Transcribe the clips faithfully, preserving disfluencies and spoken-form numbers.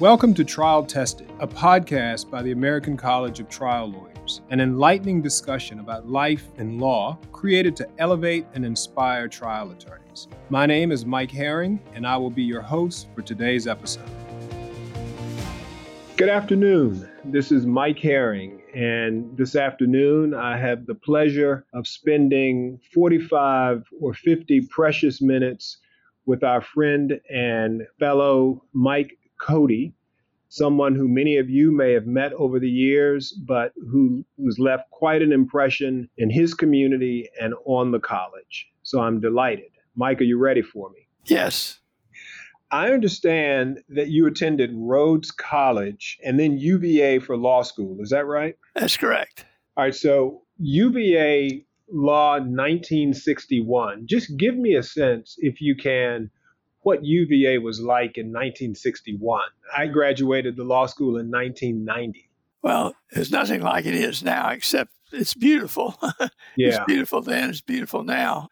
Welcome to Trial Tested, a podcast by the American College of Trial Lawyers, an enlightening discussion about life and law created to elevate and inspire trial attorneys. My name is Mike Herring, and I will be your host for today's episode. Good afternoon. This is Mike Herring, and this afternoon I have the pleasure of spending forty-five or fifty precious minutes with our friend and fellow Mike Cody, someone who many of you may have met over the years, but who has left quite an impression in his community and on the college. So I'm delighted. Mike, are you ready for me? Yes. I understand that you attended Rhodes College and then U V A for law school. Is that right? That's correct. All right. So U V A Law nineteen sixty-one. Just give me a sense, if you can, what U V A was like in nineteen sixty-one. I graduated the law school in nineteen ninety. Well, it's nothing like it is now, except it's beautiful. Yeah. It's beautiful then, it's beautiful now.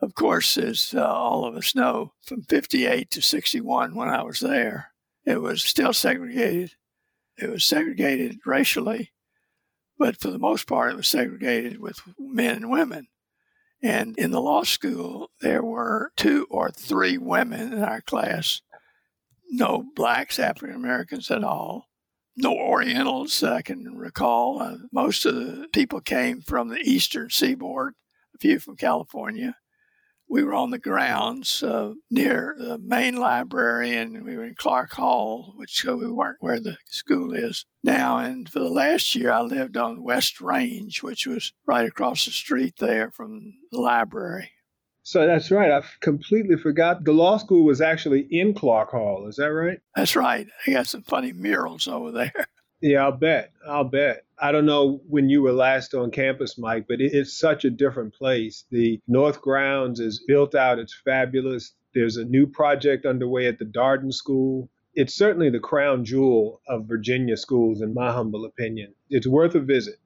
Of course, as uh, all of us know, from fifty-eight to sixty-one when I was there, it was still segregated. It was segregated racially, but for the most part, it was segregated with men and women. And in the law school, there were two or three women in our class, no blacks, African Americans at all, no Orientals that I can recall. Uh, most of the people came from the eastern seaboard, a few from California. We were on the grounds uh, near the main library, and we were in Clark Hall, which so we weren't where the school is now. And for the last year, I lived on West Range, which was right across the street there from the library. So that's right. I completely forgot. The law school was actually in Clark Hall. Is that right? That's right. I got some funny murals over there. Yeah, I'll bet. I'll bet. I don't know when you were last on campus, Mike, but it's such a different place. The North Grounds is built out. It's fabulous. There's a new project underway at the Darden School. It's certainly the crown jewel of Virginia schools, in my humble opinion. It's worth a visit.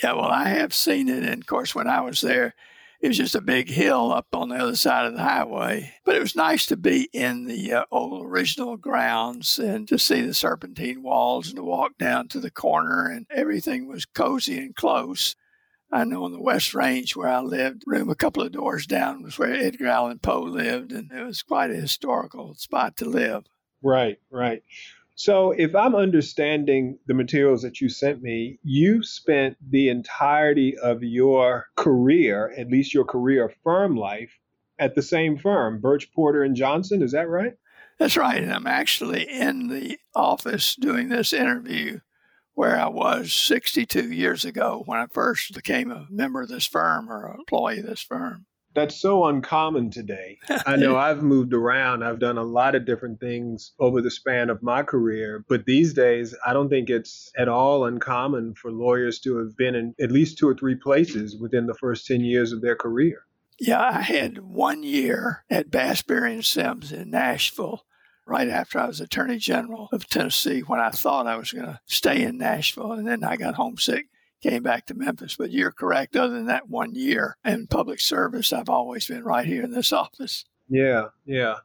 Yeah, well, I have seen it. And, of course, when I was there, it was just a big hill up on the other side of the highway. But it was nice to be in the uh, old original grounds and to see the serpentine walls and to walk down to the corner, and everything was cozy and close. I know in the West Range where I lived, room a couple of doors down was where Edgar Allan Poe lived, and it was quite a historical spot to live. Right, right. So if I'm understanding the materials that you sent me, you spent the entirety of your career, at least your career firm life, at the same firm, Birch Porter and Johnson. Is that right? That's right. And I'm actually in the office doing this interview where I was sixty-two years ago when I first became a member of this firm or an employee of this firm. That's so uncommon today. I know I've moved around. I've done a lot of different things over the span of my career. But these days, I don't think it's at all uncommon for lawyers to have been in at least two or three places within the first ten years of their career. Yeah, I had one year at Bass, Berry and Sims in Nashville right after I was Attorney General of Tennessee when I thought I was going to stay in Nashville. And then I got homesick. Came back to Memphis. But you're correct. Other than that one year in public service, I've always been right here in this office. Yeah, yeah.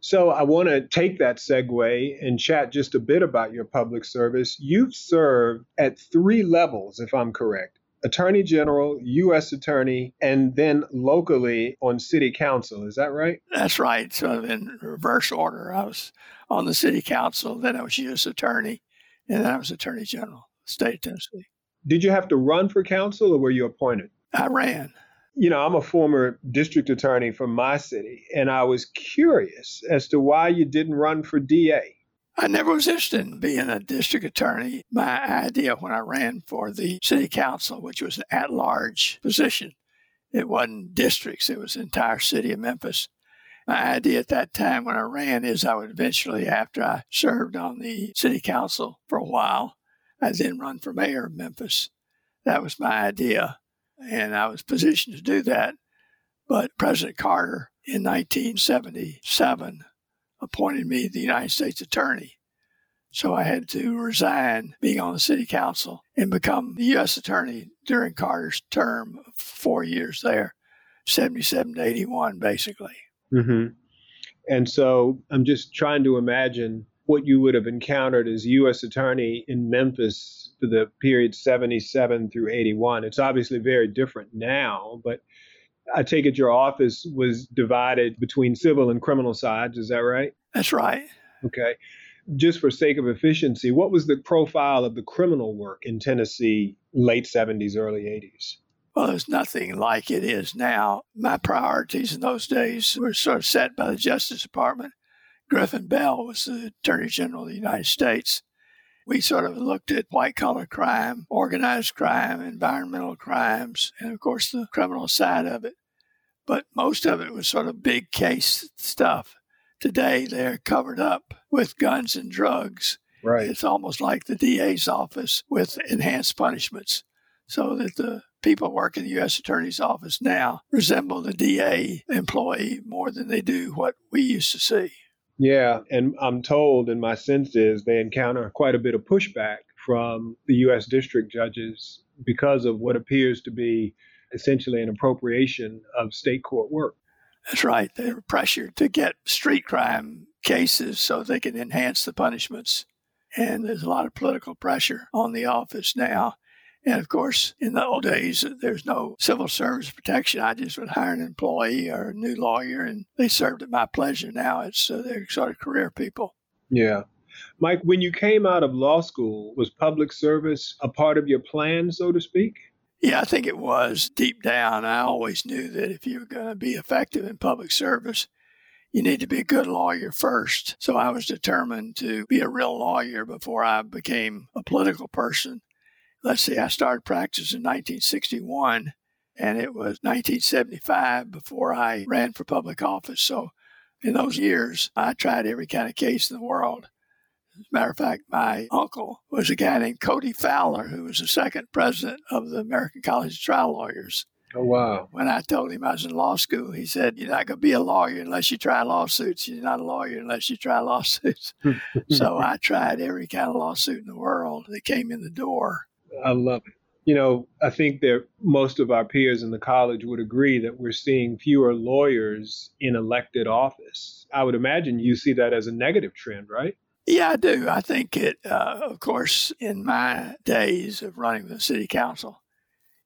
So I want to take that segue and chat just a bit about your public service. You've served at three levels, if I'm correct. Attorney General, U S Attorney, and then locally on City Council. Is that right? That's right. So in reverse order, I was on the City Council, then I was U S Attorney, and then I was Attorney General, State of Tennessee. Did you have to run for council or were you appointed? I ran. You know, I'm a former district attorney from my city, and I was curious as to why you didn't run for D A. I never was interested in being a district attorney. My idea when I ran for the city council, which was an at-large position, it wasn't districts, it was the entire city of Memphis. My idea at that time when I ran is I would eventually, after I served on the city council for a while, I then run for mayor of Memphis. That was my idea, and I was positioned to do that. But President Carter in nineteen seventy-seven appointed me the United States Attorney. So I had to resign being on the city council and become the U S Attorney during Carter's term of four years there, seventy-seven to eighty-one, basically. Mm-hmm. And so I'm just trying to imagine what you would have encountered as U S attorney in Memphis for the period seventy-seven through eighty-one. It's obviously very different now, but I take it your office was divided between civil and criminal sides. Is that right? That's right. Okay. Just for sake of efficiency, what was the profile of the criminal work in Tennessee, late seventies, early eighties? Well, there's nothing like it is now. My priorities in those days were sort of set by the Justice Department. Griffin Bell was the Attorney General of the United States. We sort of looked at white-collar crime, organized crime, environmental crimes, and, of course, the criminal side of it. But most of it was sort of big case stuff. Today, they're covered up with guns and drugs. Right. It's almost like the D A's office with enhanced punishments, so that the people working in the U S Attorney's Office now resemble the D A employee more than they do what we used to see. Yeah, and I'm told, and my sense is, they encounter quite a bit of pushback from the U S district judges because of what appears to be essentially an appropriation of state court work. That's right. They're pressured to get street crime cases so they can enhance the punishments. And there's a lot of political pressure on the office now. And of course, in the old days, there's no civil service protection. I just would hire an employee or a new lawyer, and they served at my pleasure. Now it's uh, they're sort of career people. Yeah. Mike, when you came out of law school, was public service a part of your plan, so to speak? Yeah, I think it was. Deep down, I always knew that if you were going to be effective in public service, you need to be a good lawyer first. So I was determined to be a real lawyer before I became a political person. Let's see, I started practice in nineteen sixty-one, and it was nineteen seventy-five before I ran for public office. So in those years, I tried every kind of case in the world. As a matter of fact, my uncle was a guy named Cody Fowler, who was the second president of the American College of Trial Lawyers. Oh, wow. When I told him I was in law school, he said, "You're not going to be a lawyer unless you try lawsuits. You're not a lawyer unless you try lawsuits." So I tried every kind of lawsuit in the world that came in the door. I love it. You know, I think that most of our peers in the college would agree that we're seeing fewer lawyers in elected office. I would imagine you see that as a negative trend, right? Yeah, I do. I think it, uh, of course, in my days of running for the city council,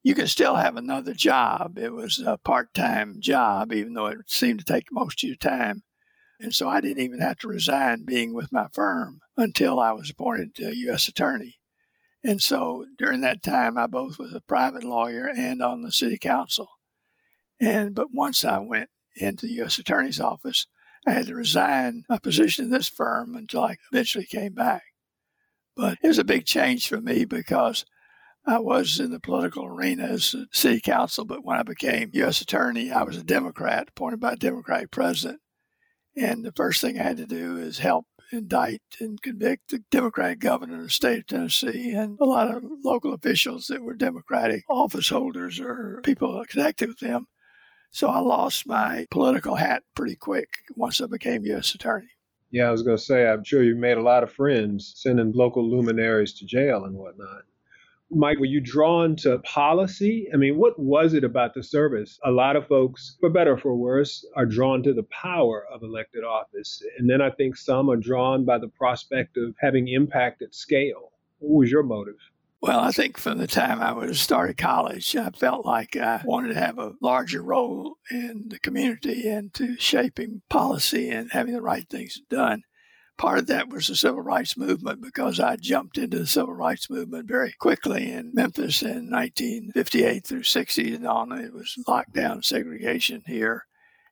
you can still have another job. It was a part-time job, even though it seemed to take most of your time. And so I didn't even have to resign being with my firm until I was appointed to U S attorney. And so during that time, I both was a private lawyer and on the city council. And but once I went into the U S attorney's office, I had to resign my position in this firm until I eventually came back. But it was a big change for me because I was in the political arena as a city council, but when I became U S attorney, I was a Democrat, appointed by a Democratic president. And the first thing I had to do is help indict and convict the Democratic governor of the state of Tennessee and a lot of local officials that were Democratic office holders or people connected with them. So I lost my political hat pretty quick once I became U S attorney. Yeah, I was going to say, I'm sure you made a lot of friends sending local luminaries to jail and whatnot. Mike, were you drawn to policy? I mean, what was it about the service? A lot of folks, for better or for worse, are drawn to the power of elected office. And then I think some are drawn by the prospect of having impact at scale. What was your motive? Well, I think from the time I was started college, I felt like I wanted to have a larger role in the community and to shaping policy and having the right things done. Part of that was the civil rights movement because I jumped into the civil rights movement very quickly in Memphis in nineteen fifty-eight through sixty and on. It was lockdown segregation here.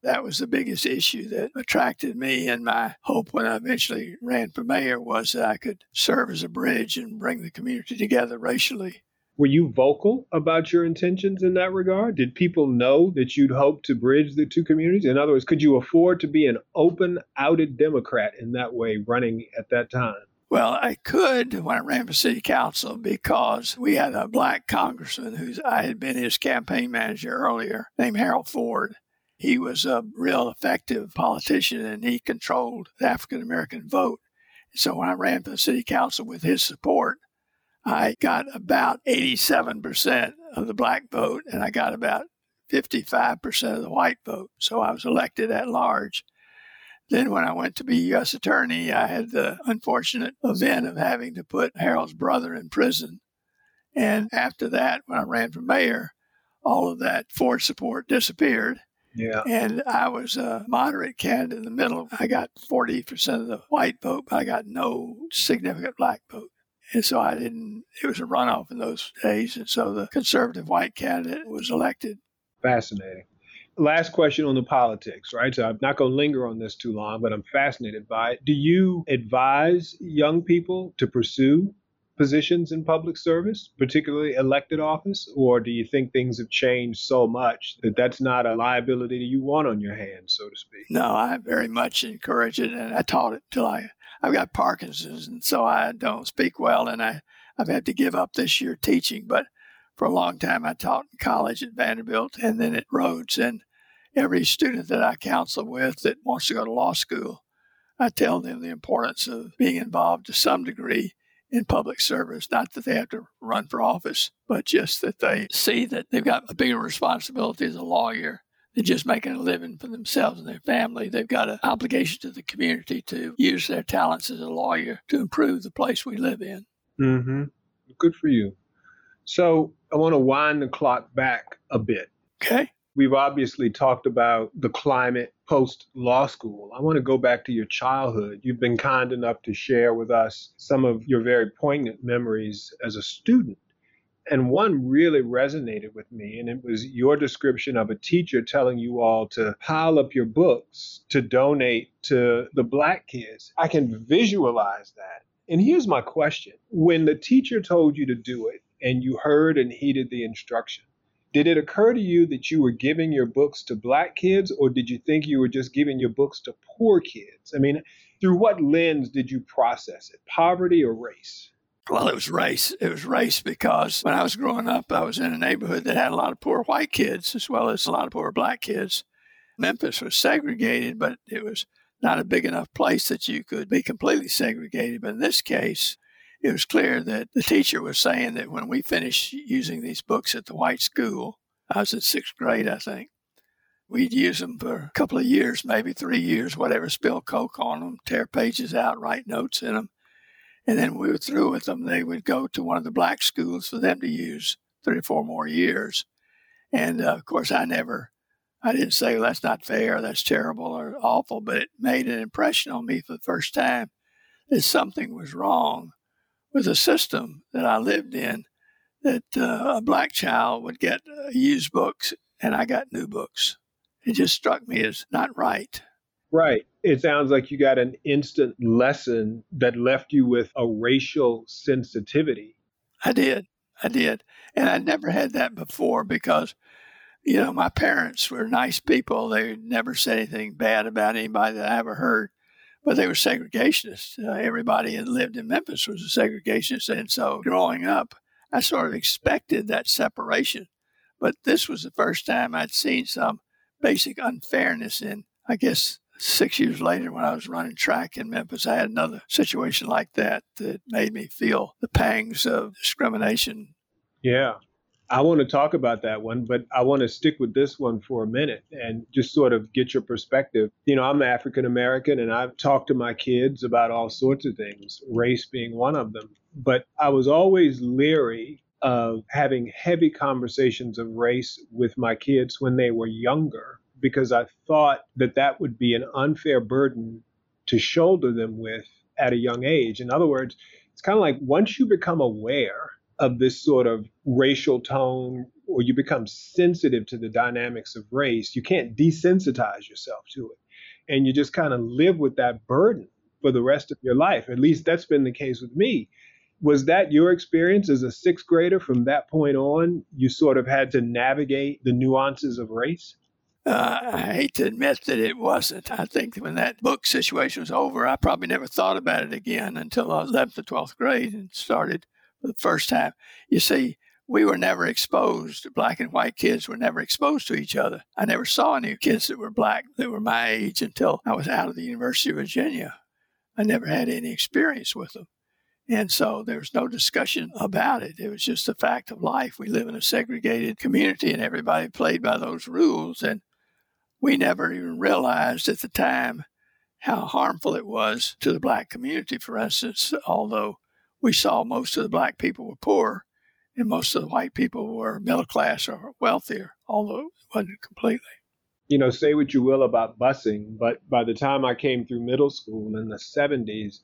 That was the biggest issue that attracted me, and my hope when I eventually ran for mayor was that I could serve as a bridge and bring the community together racially. Were you vocal about your intentions in that regard? Did people know that you'd hope to bridge the two communities? In other words, could you afford to be an open, outed Democrat in that way running at that time? Well, I could when I ran for city council because we had a black congressman who I had been his campaign manager earlier, named Harold Ford. He was a real effective politician, and he controlled the African-American vote. So when I ran for the city council with his support, I got about eighty-seven percent of the black vote, and I got about fifty-five percent of the white vote. So I was elected at large. Then when I went to be U S attorney, I had the unfortunate event of having to put Harold's brother in prison. And after that, when I ran for mayor, all of that Ford support disappeared. Yeah. And I was a moderate candidate in the middle. I got forty percent of the white vote, but I got no significant black vote. And so I didn't, it was a runoff in those days. And so the conservative white candidate was elected. Fascinating. Last question on the politics, right? So I'm not going to linger on this too long, but I'm fascinated by it. Do you advise young people to pursue positions in public service, particularly elected office? Or do you think things have changed so much that that's not a liability that you want on your hands, so to speak? No, I very much encourage it. And I taught it till I, I've got Parkinson's, and so I don't speak well. And I, I've had to give up this year teaching. But for a long time, I taught in college at Vanderbilt and then at Rhodes. And every student that I counsel with that wants to go to law school, I tell them the importance of being involved to some degree in public service. Not that they have to run for office, but just that they see that they've got a bigger responsibility as a lawyer than just making a living for themselves and their family. They've got an obligation to the community to use their talents as a lawyer to improve the place we live in. Mm-hmm. Good for you. So I want to wind the clock back a bit. Okay. We've obviously talked about the climate post-law school. I want to go back to your childhood. You've been kind enough to share with us some of your very poignant memories as a student. And one really resonated with me, and it was your description of a teacher telling you all to pile up your books to donate to the black kids. I can visualize that. And here's my question. When the teacher told you to do it and you heard and heeded the instruction, did it occur to you that you were giving your books to black kids, or did you think you were just giving your books to poor kids? I mean, through what lens did you process it? Poverty or race? Well, it was race. It was race because when I was growing up, I was in a neighborhood that had a lot of poor white kids as well as a lot of poor black kids. Memphis was segregated, but it was not a big enough place that you could be completely segregated. But in this case, it was clear that the teacher was saying that when we finished using these books at the white school, I was in sixth grade, I think, we'd use them for a couple of years, maybe three years, whatever, spill Coke on them, tear pages out, write notes in them. And then we were through with them. They would go to one of the black schools for them to use three or four more years. And, uh, of course, I never, I didn't say, well, that's not fair, that's terrible or awful, but it made an impression on me for the first time that something was wrong with a system that I lived in, that uh, a black child would get uh, used books and I got new books. It just struck me as not right. Right. It sounds like you got an instant lesson that left you with a racial sensitivity. I did. I did. And I never had that before because, you know, my parents were nice people. They never said anything bad about anybody that I ever heard. But they were segregationists. Uh, everybody that lived in Memphis was a segregationist. And so growing up, I sort of expected that separation. But this was the first time I'd seen some basic unfairness. And I guess six years later, when I was running track in Memphis, I had another situation like that that made me feel the pangs of discrimination. Yeah. I want to talk about that one, but I want to stick with this one for a minute and just sort of get your perspective. You know, I'm African-American and I've talked to my kids about all sorts of things, race being one of them. But I was always leery of having heavy conversations of race with my kids when they were younger, because I thought that that would be an unfair burden to shoulder them with at a young age. In other words, it's kind of like once you become aware of this sort of racial tone, or you become sensitive to the dynamics of race, you can't desensitize yourself to it. And you just kind of live with that burden for the rest of your life. At least that's been the case with me. Was that your experience as a sixth grader? From that point on, you sort of had to navigate the nuances of race? Uh, I hate to admit that it wasn't. I think when that book situation was over, I probably never thought about it again until I was eleventh or twelfth grade and started for the first time. You see, we were never exposed. Black and white kids were never exposed to each other. I never saw any kids that were black that were my age until I was out of the University of Virginia. I never had any experience with them. And so there was no discussion about it. It was just a fact of life. We live in a segregated community and everybody played by those rules. And we never even realized at the time how harmful it was to the black community, for instance, although we saw most of the black people were poor and most of the white people were middle class or wealthier, although it wasn't completely. You know, say what you will about busing, but by the time I came through middle school in the seventies,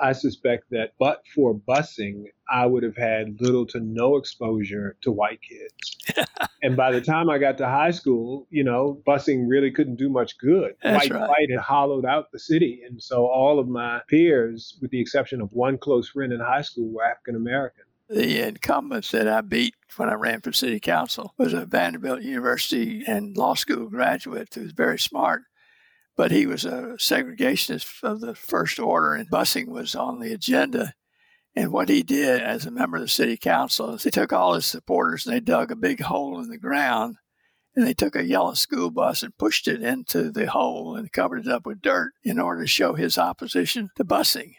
I suspect that but for busing, I would have had little to no exposure to white kids. And by the time I got to high school, you know, busing really couldn't do much good. That's white right. White had hollowed out the city. And so all of my peers, with the exception of one close friend in high school, were African American. The incumbents that I beat when I ran for city council was a Vanderbilt University and law school graduate who was very smart. But he was a segregationist of the first order, and busing was on the agenda. And what he did as a member of the city council is he took all his supporters and they dug a big hole in the ground, and they took a yellow school bus and pushed it into the hole and covered it up with dirt in order to show his opposition to busing.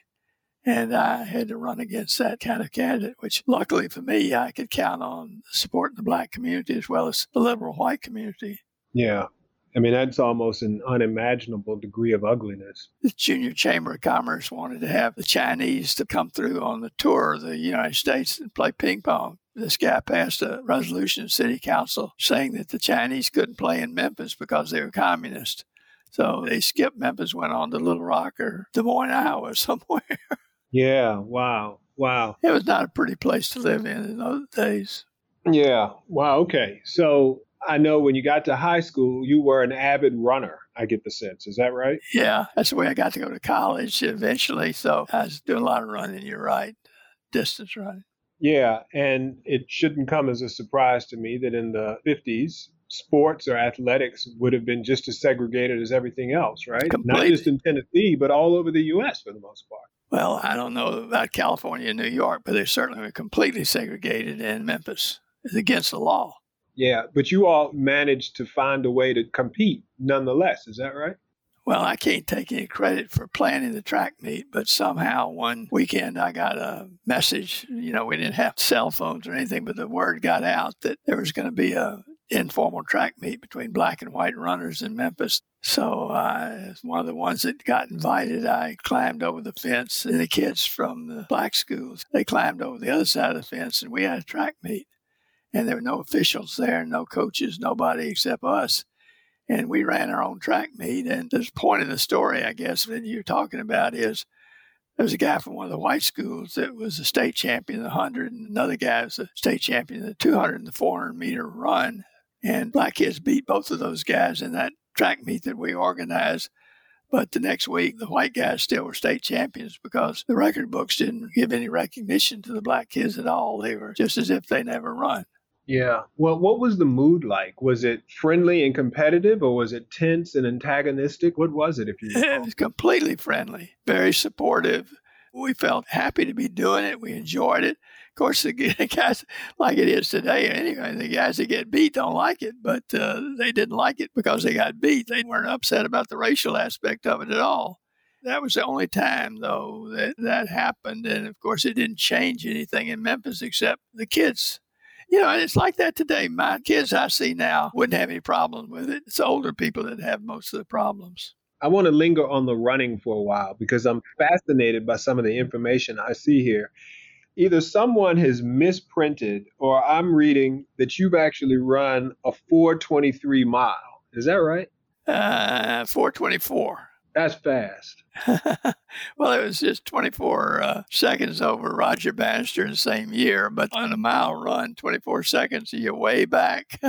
And I had to run against that kind of candidate, which luckily for me, I could count on supporting the black community as well as the liberal white community. Yeah. I mean, that's almost an unimaginable degree of ugliness. The Junior Chamber of Commerce wanted to have the Chinese to come through on the tour of the United States and play ping pong. This guy passed a resolution in city council saying that the Chinese couldn't play in Memphis because they were communist. So they skipped Memphis, went on to Little Rock or Des Moines, Iowa, somewhere. Yeah, wow, wow. It was not a pretty place to live in in those days. Yeah, wow, okay. So I know when you got to high school, you were an avid runner, I get the sense. Is that right? Yeah, that's the way I got to go to college eventually. So I was doing a lot of running, you're right, distance running. Yeah, and it shouldn't come as a surprise to me that in the fifties, sports or athletics would have been just as segregated as everything else, right? Completely. Not just in Tennessee, but all over the U S for the most part. Well, I don't know about California and New York, but they certainly were completely segregated in Memphis. It's against the law. Yeah, but you all managed to find a way to compete nonetheless. Is that right? Well, I can't take any credit for planning the track meet, but somehow one weekend I got a message. You know, we didn't have cell phones or anything, but the word got out that there was going to be a informal track meet between black and white runners in Memphis. So I, as one of the ones that got invited, I climbed over the fence, and the kids from the black schools, they climbed over the other side of the fence, and we had a track meet. And there were no officials there, no coaches, nobody except us. And we ran our own track meet. And the point of the story, I guess, that you're talking about is there was a guy from one of the white schools that was a state champion in the one hundred, and another guy was a state champion in the two hundred and the four hundred meter run. And black kids beat both of those guys in that track meet that we organized. But the next week, the white guys still were state champions because the record books didn't give any recognition to the black kids at all. They were just as if they never run. Yeah. Well, what was the mood like? Was it friendly and competitive, or was it tense and antagonistic? What was it, if you recall? It was completely friendly, very supportive. We felt happy to be doing it. We enjoyed it. Of course, the guys, like it is today, anyway, the guys that get beat don't like it, but uh, they didn't like it because they got beat. They weren't upset about the racial aspect of it at all. That was the only time, though, that that happened. And, of course, it didn't change anything in Memphis except the kids. You know, it's like that today. My kids I see now wouldn't have any problems with it. It's older people that have most of the problems. I want to linger on the running for a while because I'm fascinated by some of the information I see here. Either someone has misprinted or I'm reading that you've actually run a four twenty-three mile. Is that right? Uh, four twenty-four. That's fast. Well, it was just twenty-four uh, seconds over Roger Bannister in the same year, but on a mile run, twenty-four seconds, you're way back.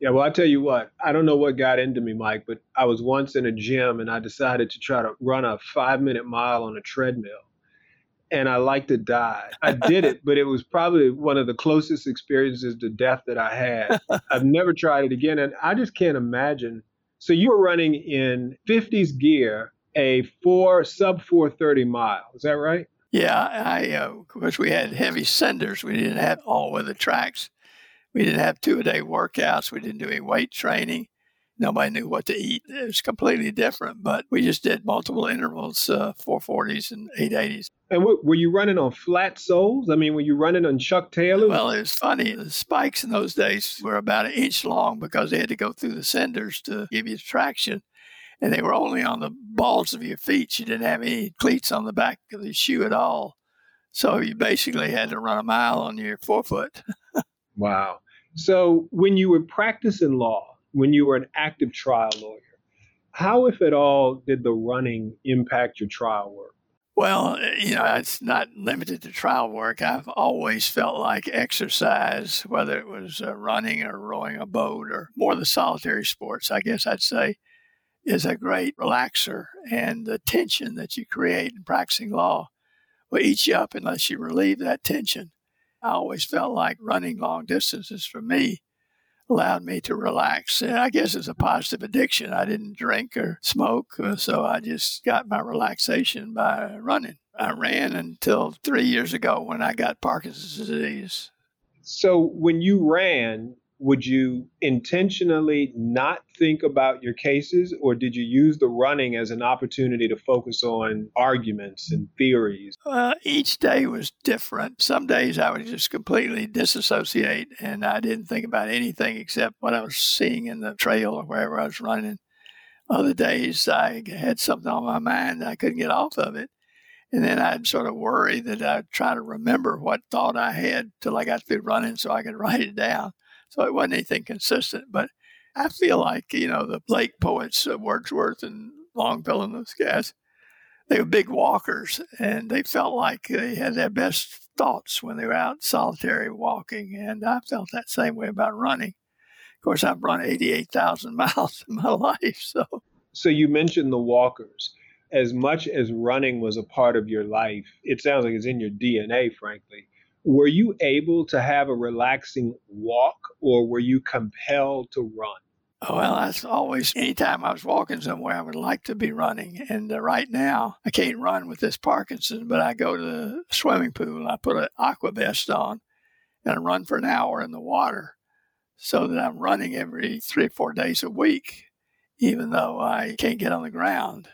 Yeah, well, I tell you what, I don't know what got into me, Mike, but I was once in a gym and I decided to try to run a five-minute mile on a treadmill, and I liked to die. I did it, but it was probably one of the closest experiences to death that I had. I've never tried it again, and I just can't imagine. So you were running in fifties gear, a four sub four thirty mile. Is that right? Yeah. I uh, of course, we had heavy cinders. We didn't have all-weather tracks. We didn't have two-a-day workouts. We didn't do any weight training. Nobody knew what to eat. It was completely different, but we just did multiple intervals, uh, four forties and eight eighties. And what, were you running on flat soles? I mean, were you running on Chuck Taylor? Well, it was funny. The spikes in those days were about an inch long because they had to go through the cinders to give you traction. and they were only on the balls of your feet. You didn't have any cleats on the back of the shoe at all. So you basically had to run a mile on your forefoot. Wow. So when you were practicing law, when you were an active trial lawyer, how, if at all, did the running impact your trial work? Well, you know, it's not limited to trial work. I've always felt like exercise, whether it was uh, running or rowing a boat or more the solitary sports, I guess I'd say, is a great relaxer. And the tension that you create in practicing law will eat you up unless you relieve that tension. I always felt like running long distances for me allowed me to relax. And I guess it's a positive addiction. I didn't drink or smoke, so I just got my relaxation by running. I ran until three years ago when I got Parkinson's disease. So when you ran, would you intentionally not think about your cases, or did you use the running as an opportunity to focus on arguments and theories? Uh, each day was different. Some days I would just completely disassociate, and I didn't think about anything except what I was seeing in the trail or wherever I was running. Other days I had something on my mind and I couldn't get off of it. And then I'd sort of worry that I'd try to remember what thought I had till I got through running so I could write it down. So it wasn't anything consistent, but I feel like, you know, the Blake poets, uh, Wordsworth and Longfellow and those guys, they were big walkers, and they felt like they had their best thoughts when they were out solitary walking, and I felt that same way about running. Of course, I've run eighty-eight thousand miles in my life, so. So you mentioned the walkers. As much as running was a part of your life, it sounds like it's in your D N A, frankly. Were you able to have a relaxing walk, or were you compelled to run? Well, that's always, anytime I was walking somewhere, I would like to be running. And uh, right now, I can't run with this Parkinson, but I go to the swimming pool, and I put an aqua vest on, and I run for an hour in the water so that I'm running every three or four days a week, even though I can't get on the ground.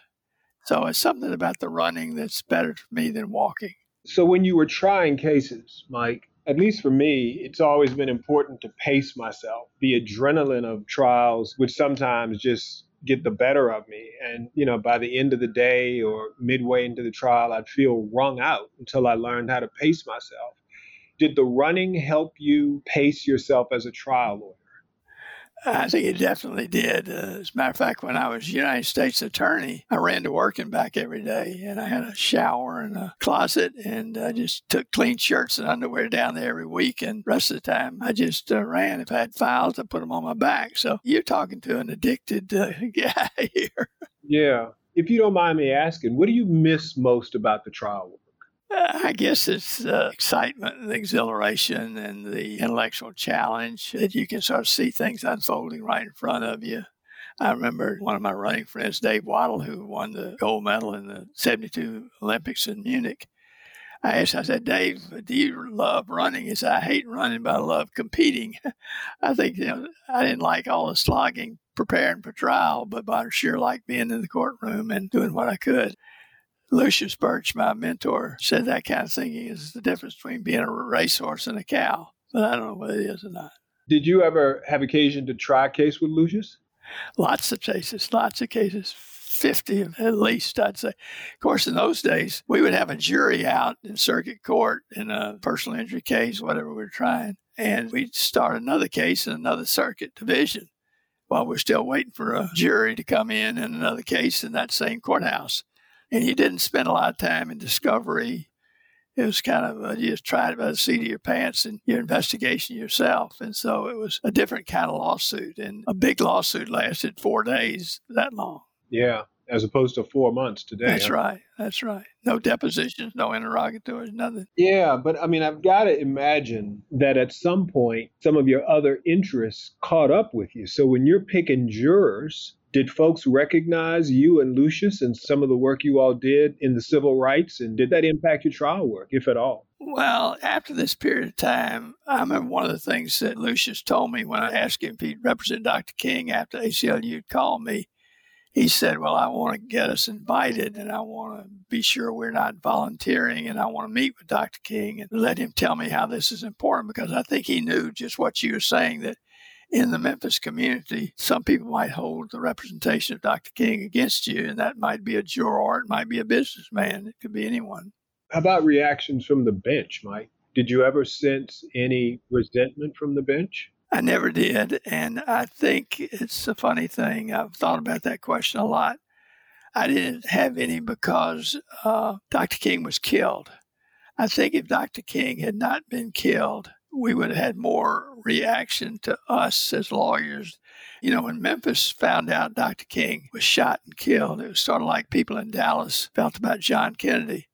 So it's something about the running that's better for me than walking. So when you were trying cases, Mike, at least for me, it's always been important to pace myself. The adrenaline of trials would sometimes just get the better of me. And, you know, by the end of the day or midway into the trial, I'd feel wrung out until I learned how to pace myself. Did the running help you pace yourself as a trial lawyer? I think it definitely did. Uh, as a matter of fact, when I was United States attorney, I ran to work and back every day, and I had a shower and a closet, and I just took clean shirts and underwear down there every week, and the rest of the time I just uh, ran. If I had files, I put them on my back. So you're talking to an addicted uh, guy here. Yeah. If you don't mind me asking, what do you miss most about the trial work? I guess it's the excitement and the exhilaration and the intellectual challenge that you can sort of see things unfolding right in front of you. I remember one of my running friends, Dave Waddle, who won the gold medal in the seventy-two Olympics in Munich. I asked, I said, Dave, do you love running? He said, I hate running, but I love competing. I think, you know, I didn't like all the slogging, preparing for trial, but I sure liked being in the courtroom and doing what I could. Lucius Birch, my mentor, said that kind of thinking is the difference between being a racehorse and a cow. But I don't know whether it is or not. Did you ever have occasion to try a case with Lucius? Lots of cases, lots of cases, fifty at least, I'd say. Of course, in those days, we would have a jury out in circuit court in a personal injury case, whatever we were trying. And we'd start another case in another circuit division while we're still waiting for a jury to come in in another case in that same courthouse. And you didn't spend a lot of time in discovery. It was kind of, uh, you just tried by the seat of your pants and your investigation yourself. And so it was a different kind of lawsuit. And a big lawsuit lasted four days, that long. Yeah, as opposed to four months today. That's huh? right. That's right. No depositions, no interrogatories, nothing. Yeah, but I mean, I've got to imagine that at some point, some of your other interests caught up with you. So when you're picking jurors, did folks recognize you and Lucius and some of the work you all did in the civil rights? And did that impact your trial work, if at all? Well, after this period of time, I remember one of the things that Lucius told me when I asked him if he'd represent Doctor King after A C L U called me. He said, well, I want to get us invited, and I want to be sure we're not volunteering, and I want to meet with Doctor King and let him tell me how this is important, because I think he knew just what you were saying, that in the Memphis community, some people might hold the representation of Doctor King against you, and that might be a juror, or it might be a businessman, it could be anyone. How about reactions from the bench, Mike? Did you ever sense any resentment from the bench? I never did, and I think it's a funny thing. I've thought about that question a lot. I didn't have any because uh, Doctor King was killed. I think if Doctor King had not been killed, we would have had more reaction to us as lawyers. You know, when Memphis found out Doctor King was shot and killed, it was sort of like people in Dallas felt about John Kennedy.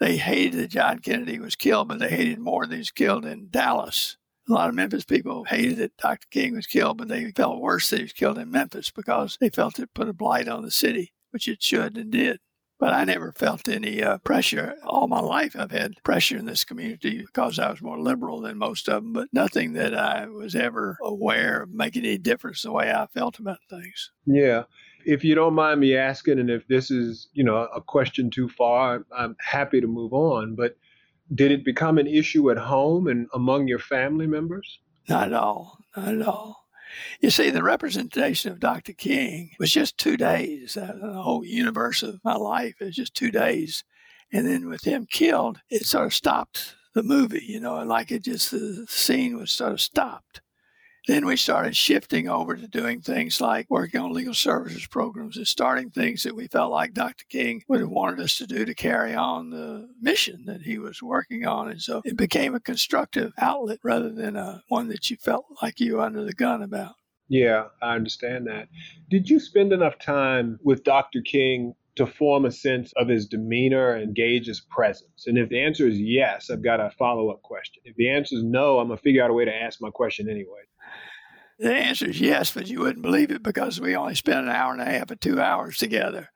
They hated that John Kennedy was killed, but they hated more that he was killed in Dallas. A lot of Memphis people hated that Doctor King was killed, but they felt worse that he was killed in Memphis because they felt it put a blight on the city, which it should and did. But I never felt any uh, pressure. All my life I've had pressure in this community because I was more liberal than most of them, but nothing that I was ever aware of making any difference the way I felt about things. Yeah. If you don't mind me asking, and if this is, you know, a question too far, I'm happy to move on, but did it become an issue at home and among your family members? Not at all. Not at all. You see, the representation of Doctor King was just two days. The whole universe of my life is just two days. And then with him killed, it sort of stopped the movie, you know, and like it just, the scene was sort of stopped. Then we started shifting over to doing things like working on legal services programs and starting things that we felt like Doctor King would have wanted us to do to carry on the mission that he was working on. And so it became a constructive outlet rather than a one that you felt like you were under the gun about. Yeah, I understand that. Did you spend enough time with Doctor King to form a sense of his demeanor and gauge his presence? And if the answer is yes, I've got a follow-up question. If the answer is no, I'm going to figure out a way to ask my question anyway. The answer is yes, but you wouldn't believe it because we only spent an hour and a half or two hours together.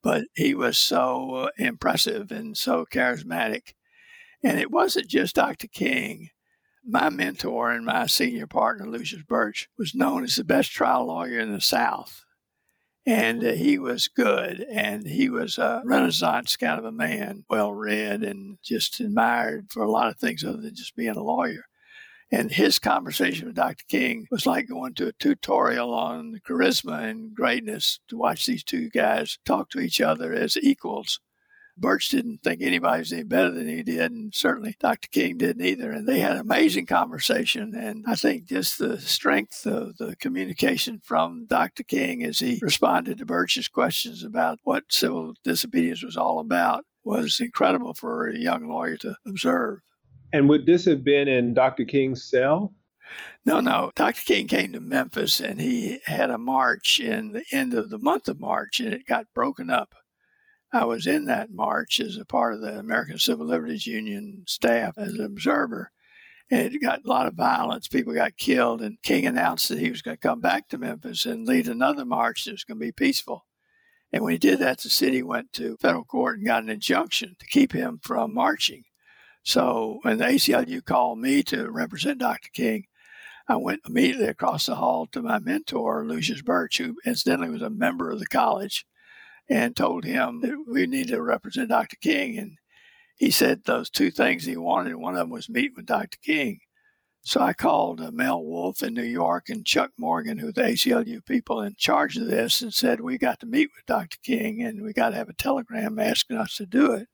But he was so uh, impressive and so charismatic. And it wasn't just Doctor King. My mentor and my senior partner, Lucius Birch, was known as the best trial lawyer in the South. And uh, he was good, and he was a Renaissance kind of a man, well-read and just admired for a lot of things other than just being a lawyer. And his conversation with Doctor King was like going to a tutorial on charisma and greatness to watch these two guys talk to each other as equals. Birch didn't think anybody was any better than he did, and certainly Doctor King didn't either. And they had an amazing conversation, and I think just the strength of the communication from Doctor King as he responded to Birch's questions about what civil disobedience was all about was incredible for a young lawyer to observe. And would this have been in Doctor King's cell? No, no. Doctor King came to Memphis, and he had a march in the end of the month of March, and it got broken up. I was in that march as a part of the American Civil Liberties Union staff as an observer, and it got a lot of violence. People got killed, and King announced that he was going to come back to Memphis and lead another march that was going to be peaceful. And when he did that, the city went to federal court and got an injunction to keep him from marching. So when the A C L U called me to represent Doctor King, I went immediately across the hall to my mentor, Lucius Birch, who incidentally was a member of the college, and told him that we need to represent Doctor King. And he said those two things he wanted, and one of them was meet with Doctor King. So I called uh, Mel Wolf in New York and Chuck Morgan, who are the A C L U people in charge of this, and said, we got to meet with Doctor King, and we got to have a telegram asking us to do it.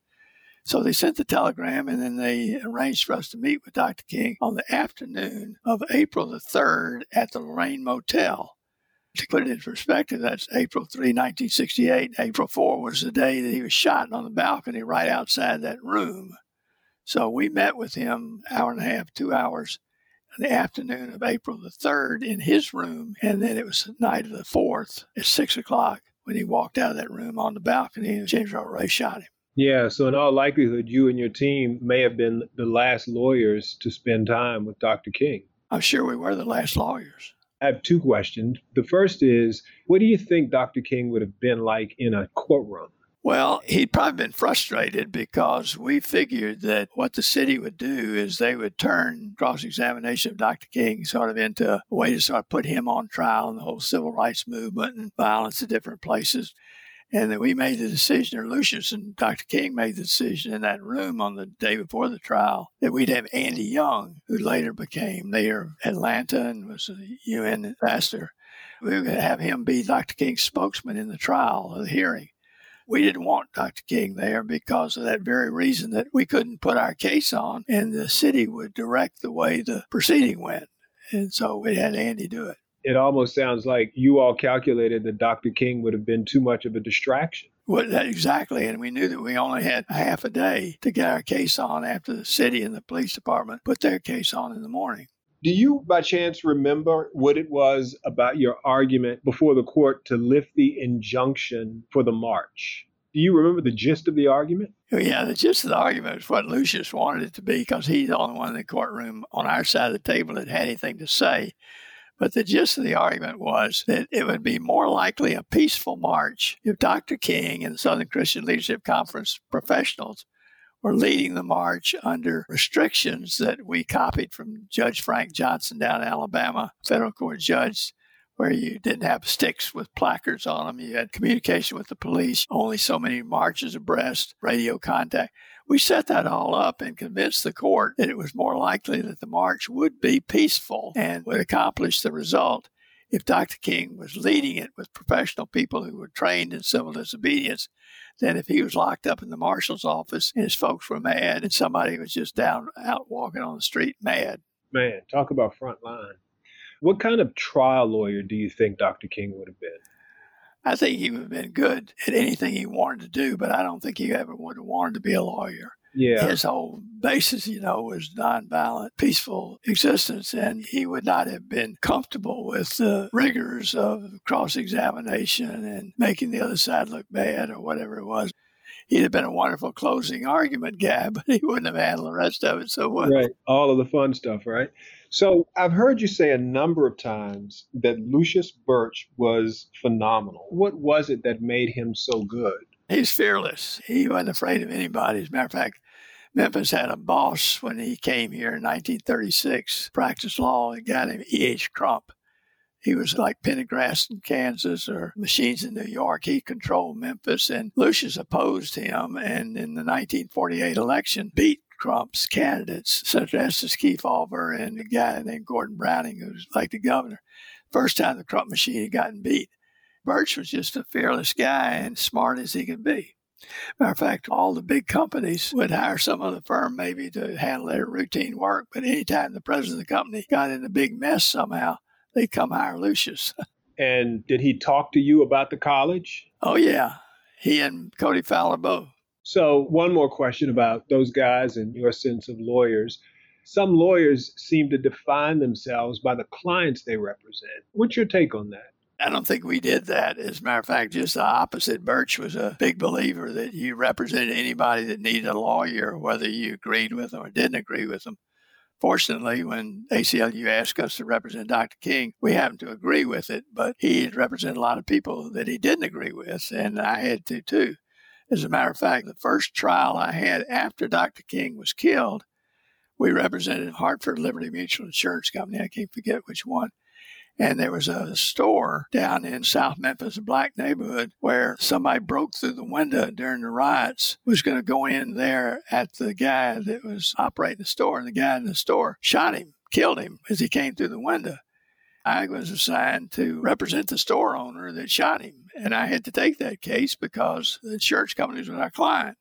So they sent the telegram, and then they arranged for us to meet with Doctor King on the afternoon of April the third at the Lorraine Motel. To put it in perspective, that's April third, nineteen sixty-eight. April fourth was the day that he was shot on the balcony right outside that room. So we met with him an hour and a half, two hours, on the afternoon of April the third in his room, and then it was the night of the fourth at six o'clock when he walked out of that room on the balcony and James Earl Ray shot him. Yeah, so in all likelihood, you and your team may have been the last lawyers to spend time with Doctor King. I'm sure we were the last lawyers. I have two questions. The first is, what do you think Doctor King would have been like in a courtroom? Well, he'd probably been frustrated because we figured that what the city would do is they would turn cross-examination of Doctor King sort of into a way to sort of put him on trial and the whole civil rights movement and violence at different places. And that we made the decision, or Lucius and Doctor King made the decision in that room on the day before the trial, that we'd have Andy Young, who later became mayor of Atlanta and was the U N ambassador. We were going to have him be Doctor King's spokesman in the trial, or the hearing. We didn't want Doctor King there because of that very reason, that we couldn't put our case on and the city would direct the way the proceeding went. And so we had Andy do it. It almost sounds like you all calculated that Doctor King would have been too much of a distraction. Well, exactly. And we knew that we only had half a day to get our case on after the city and the police department put their case on in the morning. Do you, by chance, remember what it was about your argument before the court to lift the injunction for the march? Do you remember the gist of the argument? Yeah, the gist of the argument is what Lucius wanted it to be, because he's the only one in the courtroom on our side of the table that had anything to say. But the gist of the argument was that it would be more likely a peaceful march if Doctor King and the Southern Christian Leadership Conference professionals were leading the march under restrictions that we copied from Judge Frank Johnson down in Alabama, federal court judge, where you didn't have sticks with placards on them. You had communication with the police, only so many marches abreast, radio contact. We set that all up and convinced the court that it was more likely that the march would be peaceful and would accomplish the result if Doctor King was leading it with professional people who were trained in civil disobedience than if he was locked up in the marshal's office and his folks were mad and somebody was just down out walking on the street mad. Man, talk about front line. What kind of trial lawyer do you think Doctor King would have been? I think he would have been good at anything he wanted to do, but I don't think he ever would have wanted to be a lawyer. Yeah. His whole basis, you know, was nonviolent, peaceful existence, and he would not have been comfortable with the rigors of cross-examination and making the other side look bad or whatever it was. He'd have been a wonderful closing argument guy, but he wouldn't have handled the rest of it so well. Right, all of the fun stuff, right? So I've heard you say a number of times that Lucius Birch was phenomenal. What was it that made him so good? He's fearless. He wasn't afraid of anybody. As a matter of fact, Memphis had a boss when he came here in nineteen thirty-six, practiced law, and got him E H. Crump. He was like Pendergrass in Kansas or Machines in New York. He controlled Memphis, and Lucius opposed him, and in the nineteen forty-eight election, beat Crump's candidates, Senator Estes Kefauver and a guy named Gordon Browning, who was like the governor. First time the Crump machine had gotten beat. Birch was just a fearless guy and smart as he could be. Matter of fact, all the big companies would hire some other firm maybe to handle their routine work, but anytime the president of the company got in a big mess somehow, they come hire Lucius. And did he talk to you about the college? Oh, yeah. He and Cody Fowler both. So one more question about those guys and your sense of lawyers. Some lawyers seem to define themselves by the clients they represent. What's your take on that? I don't think we did that. As a matter of fact, just the opposite. Birch was a big believer that you represented anybody that needed a lawyer, whether you agreed with them or didn't agree with them. Fortunately, when A C L U asked us to represent Doctor King, we happened to agree with it, but he had represented a lot of people that he didn't agree with, and I had to, too. As a matter of fact, the first trial I had after Doctor King was killed, we represented Hartford Liberty Mutual Insurance Company. I can't forget which one. And there was a store down in South Memphis, a black neighborhood, where somebody broke through the window during the riots, was going to go in there at the guy that was operating the store, and the guy in the store shot him, killed him as he came through the window. I was assigned to represent the store owner that shot him, and I had to take that case because the insurance companies were our client.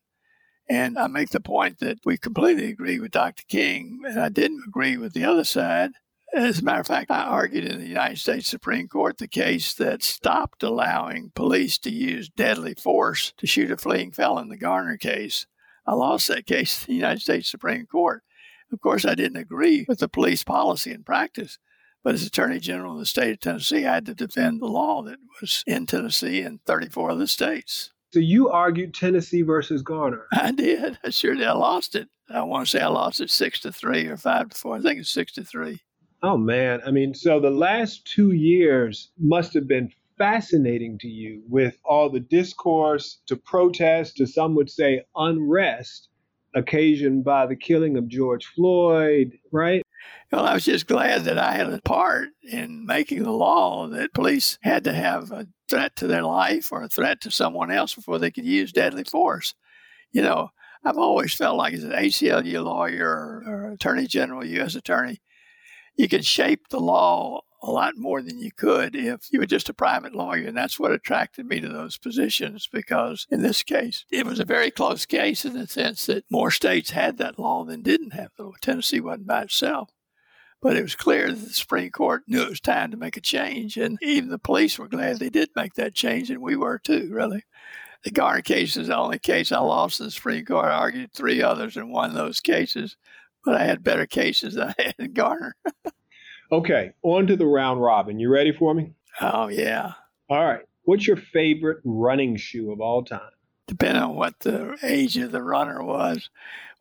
And I make the point that we completely agree with Doctor King, and I didn't agree with the other side. As a matter of fact, I argued in the United States Supreme Court the case that stopped allowing police to use deadly force to shoot a fleeing felon, the Garner case. I lost that case in the United States Supreme Court. Of course, I didn't agree with the police policy and practice, but as Attorney General of the state of Tennessee, I had to defend the law that was in Tennessee and thirty-four other states. So you argued Tennessee versus Garner. I did. I sure did. I lost it. I want to say I lost it six to three or five to four. I think it's six to three. Oh, man. I mean, so the last two years must have been fascinating to you with all the discourse, to protest, to some would say unrest occasioned by the killing of George Floyd, right? Well, I was just glad that I had a part in making the law that police had to have a threat to their life or a threat to someone else before they could use deadly force. You know, I've always felt like as an A C L U lawyer or, or attorney general, U S attorney, you could shape the law a lot more than you could if you were just a private lawyer. And that's what attracted me to those positions, because in this case, it was a very close case in the sense that more states had that law than didn't have the law. Tennessee wasn't by itself. But it was clear that the Supreme Court knew it was time to make a change, and even the police were glad they did make that change, and we were too, really. The Garner case is the only case I lost in the Supreme Court. I argued three others and won those cases, but I had better cases than I had in Garner. Okay, on to the round robin. You ready for me? Oh, yeah. All right. What's your favorite running shoe of all time? Depending on what the age of the runner was.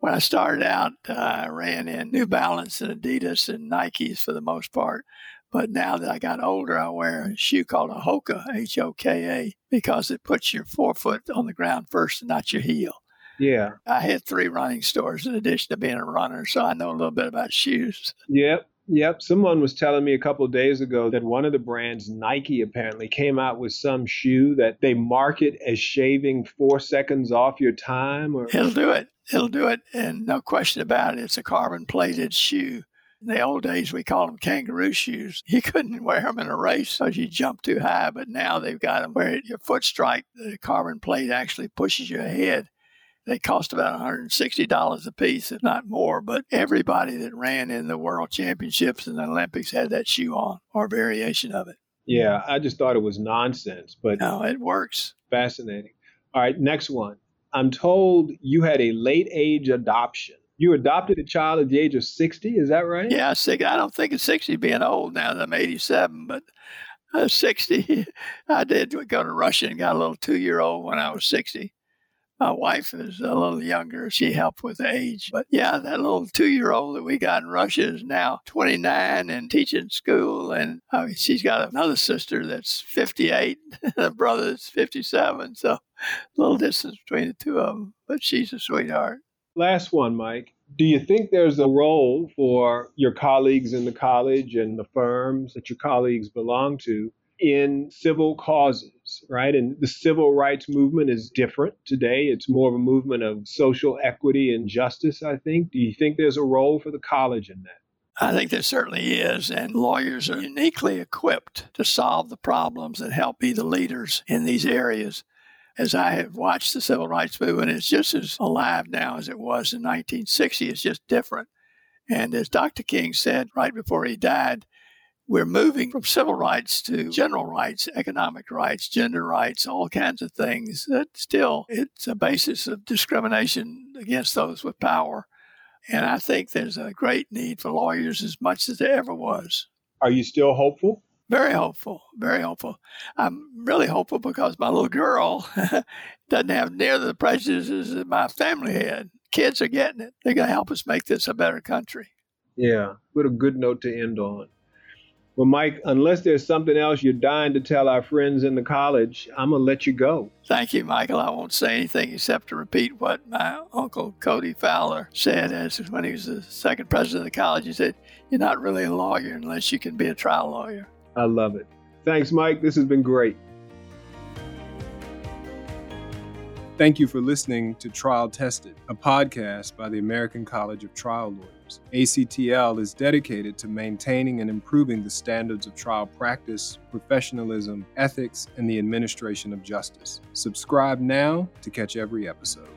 When I started out, uh, I ran in New Balance and Adidas and Nikes for the most part. But now that I got older, I wear a shoe called a Hoka, H O K A, because it puts your forefoot on the ground first and not your heel. Yeah. I had three running stores in addition to being a runner, so I know a little bit about shoes. Yep. Yep. Someone was telling me a couple of days ago that one of the brands, Nike, apparently came out with some shoe that they market as shaving four seconds off your time. Or- It'll do it. It'll do it. And no question about it. It's a carbon-plated shoe. In the old days, we called them kangaroo shoes. You couldn't wear them in a race because you jumped too high. But now they've got them where your foot strike, the carbon plate actually pushes you ahead. They cost about one hundred sixty dollars a piece, if not more. But everybody that ran in the World Championships and the Olympics had that shoe on or a variation of it. Yeah, I just thought it was nonsense. But no, it works. Fascinating. All right, next one. I'm told you had a late-age adoption. You adopted a child at the age of sixty, is that right? Yeah, I don't think it's sixty being old now that I'm eighty-seven, but uh, sixty, I did go to Russia and got a little two-year-old when I was sixty. My wife is a little younger. She helped with age. But yeah, that little two-year-old that we got in Russia is now twenty-nine and teaching school. And I mean, she's got another sister that's fifty-eight and a brother that's fifty-seven. So a little distance between the two of them. But she's a sweetheart. Last one, Mike. Do you think there's a role for your colleagues in the college and the firms that your colleagues belong to in civil causes, right? And the civil rights movement is different today. It's more of a movement of social equity and justice, I think. Do you think there's a role for the college in that? I think there certainly is, and lawyers are uniquely equipped to solve the problems and help be the leaders in these areas. As I have watched the civil rights movement, it's just as alive now as it was in nineteen sixty. It's just different. And as Doctor King said right before he died, we're moving from civil rights to general rights, economic rights, gender rights, all kinds of things. That still, it's a basis of discrimination against those with power. And I think there's a great need for lawyers as much as there ever was. Are you still hopeful? Very hopeful, very hopeful. I'm really hopeful because my little girl doesn't have near the prejudices that my family had. Kids are getting it. They're going to help us make this a better country. Yeah, what a good note to end on. Well, Mike, unless there's something else you're dying to tell our friends in the college, I'm going to let you go. Thank you, Michael. I won't say anything except to repeat what my uncle Cody Fowler said as when he was the second president of the college. He said, you're not really a lawyer unless you can be a trial lawyer. I love it. Thanks, Mike. This has been great. Thank you for listening to Trial Tested, a podcast by the American College of Trial Lawyers. A C T L is dedicated to maintaining and improving the standards of trial practice, professionalism, ethics, and the administration of justice. Subscribe now to catch every episode.